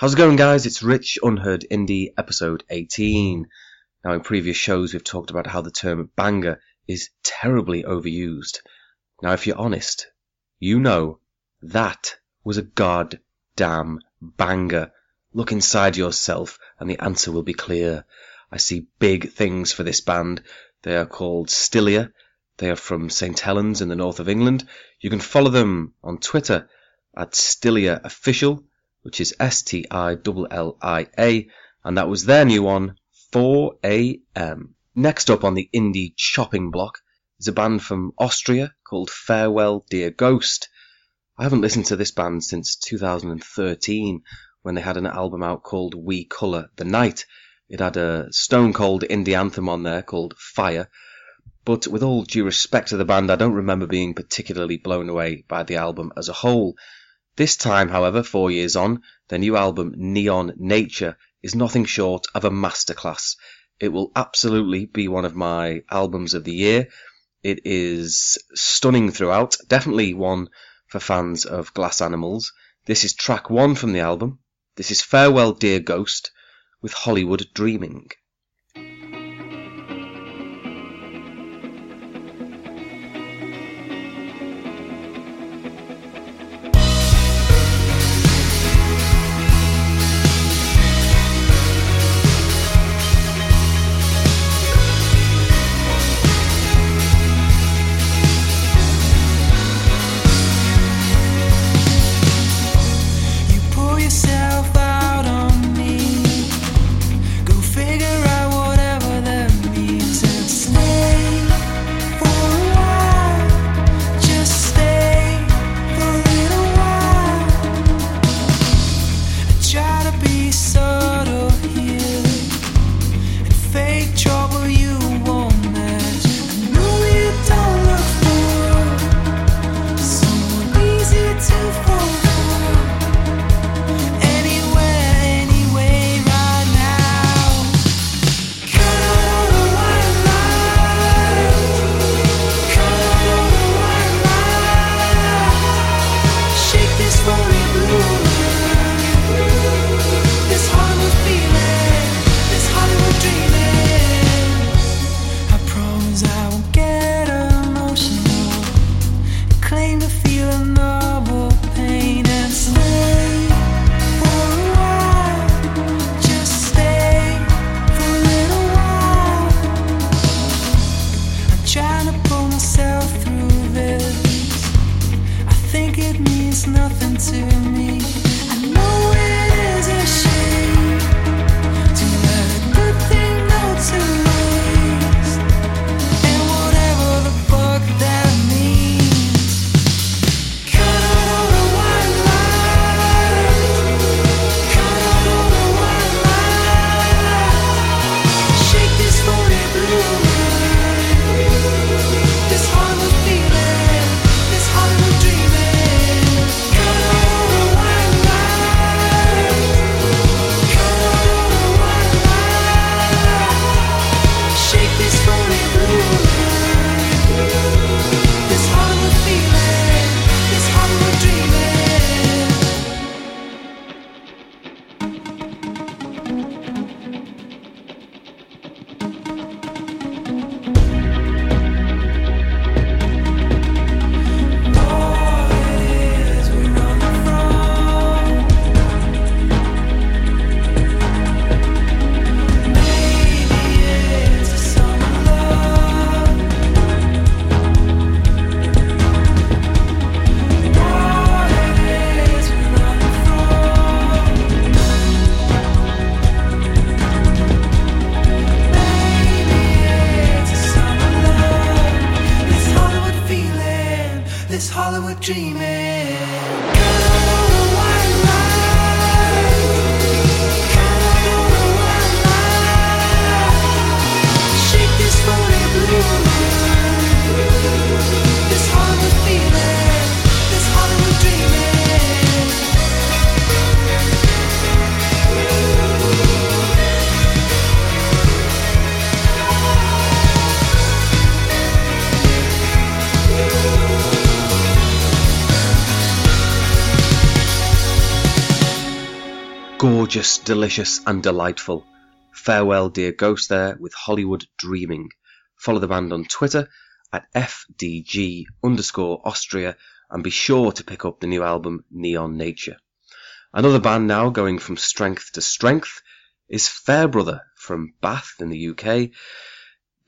How's it going, guys? It's Rich Unheard Indie, episode 18. Now, in previous shows, we've talked about how the term banger is terribly overused. Now, if you're honest, you know that was a goddamn banger. Look inside yourself, and the answer will be clear. I see big things for this band. They are called Stillia. They are from St. Helens in the north of England. You can follow them on Twitter at Stillia Official, which is STILLIA, and that was their new one, 4 AM. Next up on the indie chopping block is a band from Austria called Farewell Dear Ghost. I haven't listened to this band since 2013, when they had an album out called We Colour the Night. It had a stone cold indie anthem on there called Fire, but with all due respect to the band, I don't remember being particularly blown away by the album as a whole. This time, however, 4 years on, their new album Neon Nature is nothing short of a masterclass. It will absolutely be one of my albums of the year. It is stunning throughout, definitely one for fans of Glass Animals. This is track one from the album. This is Farewell Dear Ghost with Hollywood Dreaming. gorgeous, delicious and delightful. Farewell Dear Ghost there with Hollywood Dreaming. Follow the band on Twitter at FDG_Austria and be sure to pick up the new album Neon Nature. Another band now going from strength to strength is Fairbrother from Bath in the UK.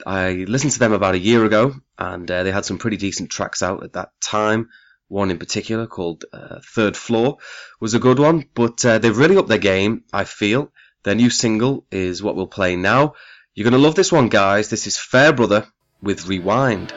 I listened to them about a year ago and they had some pretty decent tracks out at that time. One in particular called Third Floor was a good one, but they've really upped their game, I feel. Their new single is what we'll play now. You're going to love this one, guys. This is Fairbrother with Rewind.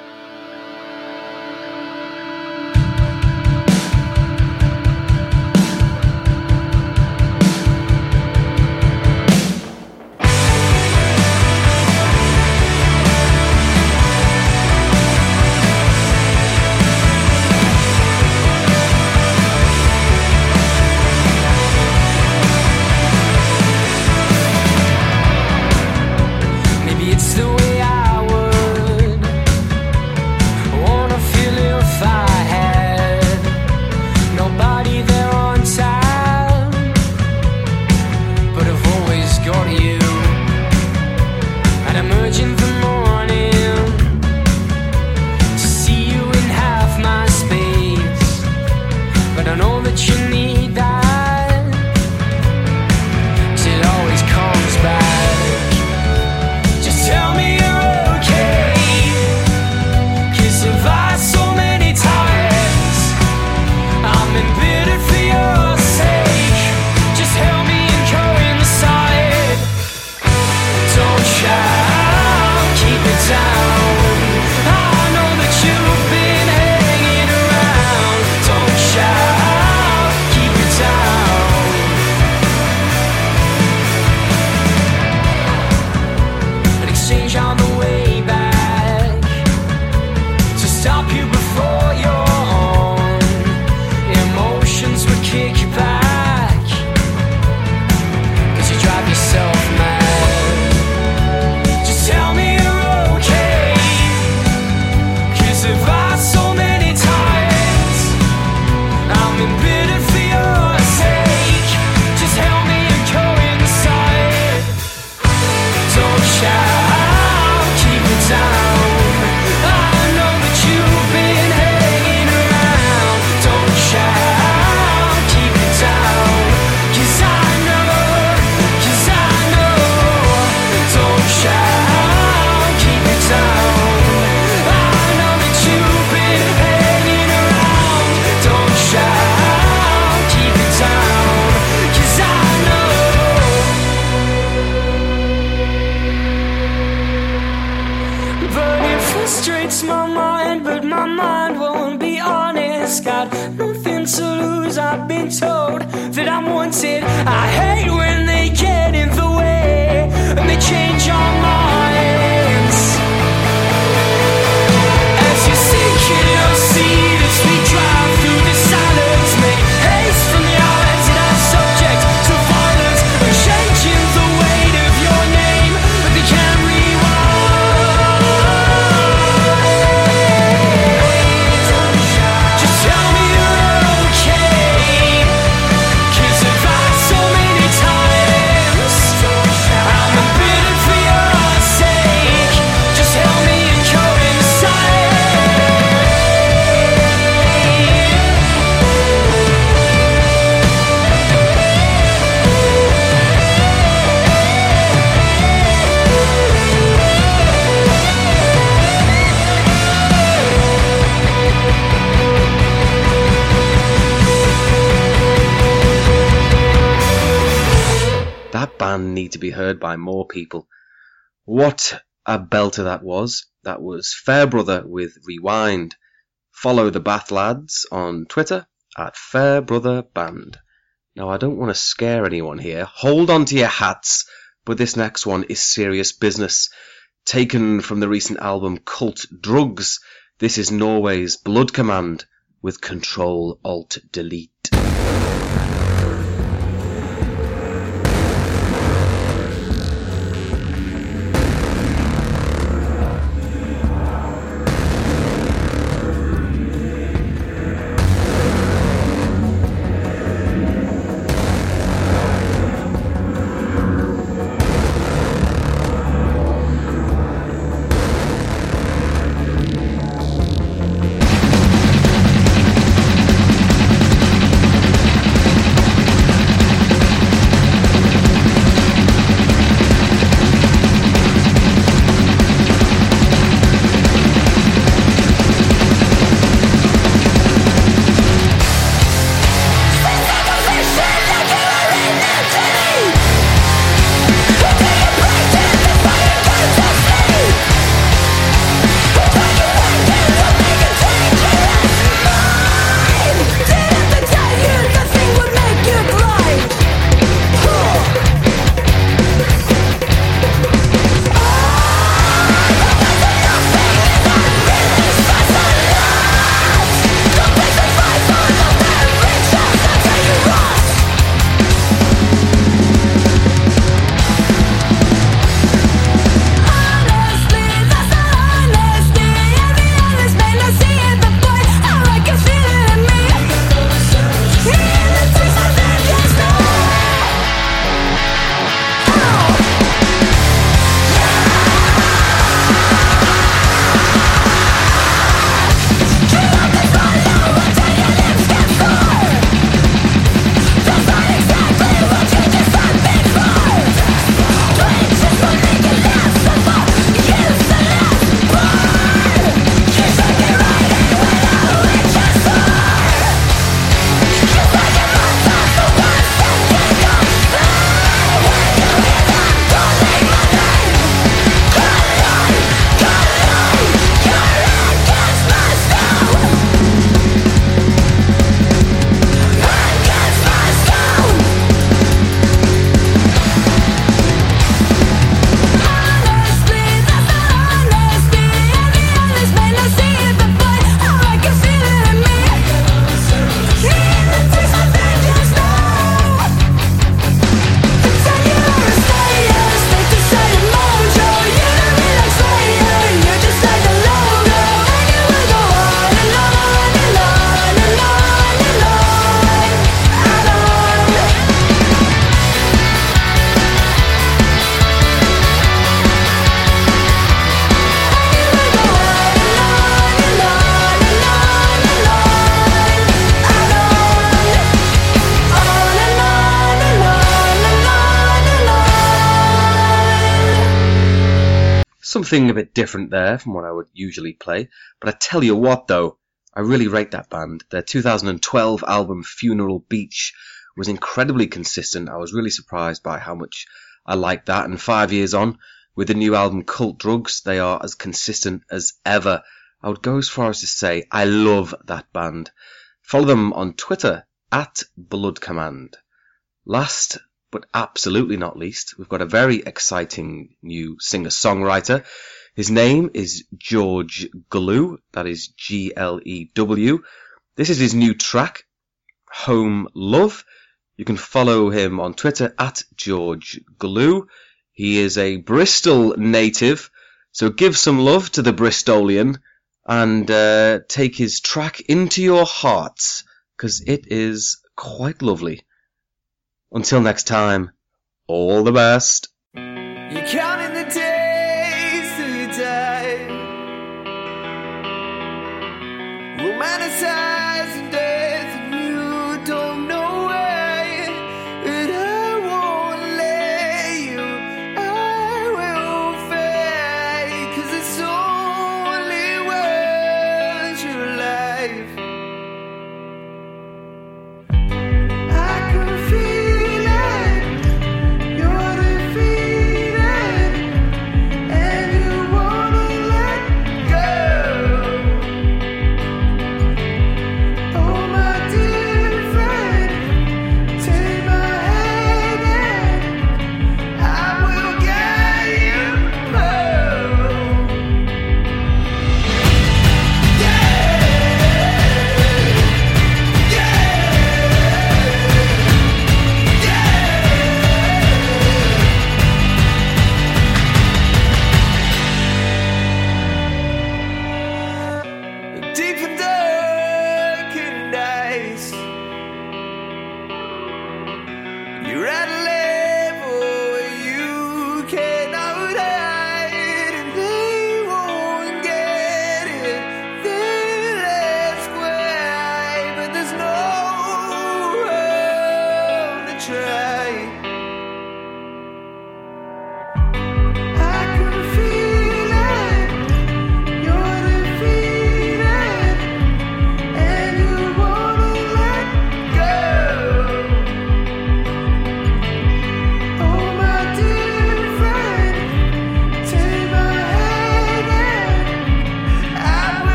Need to be heard by more people. What a belter that was. That was Fairbrother with Rewind. Follow the Bath Lads on Twitter at Fairbrother Band. Now I don't want to scare anyone here. Hold on to your hats, but this next one is serious business. Taken from the recent album Cult Drugs, this is Norway's Blood Command with Control Alt Delete. Something a bit different there from what I would usually play. But I tell you what, though, I really rate that band. Their 2012 album, Funeral Beach, was incredibly consistent. I was really surprised by how much I liked that. And 5 years on, with the new album, Cult Drugs, they are as consistent as ever. I would go as far as to say I love that band. Follow them on Twitter, at Blood Command. Last but absolutely not least, we've got a very exciting new singer-songwriter. His name is George Glew, that is G-L-E-W. This is his new track, Home Love. You can follow him on Twitter, at George Glew. He is a Bristol native, so give some love to the Bristolian and take his track into your hearts, because it is quite lovely. Until next time, all the best.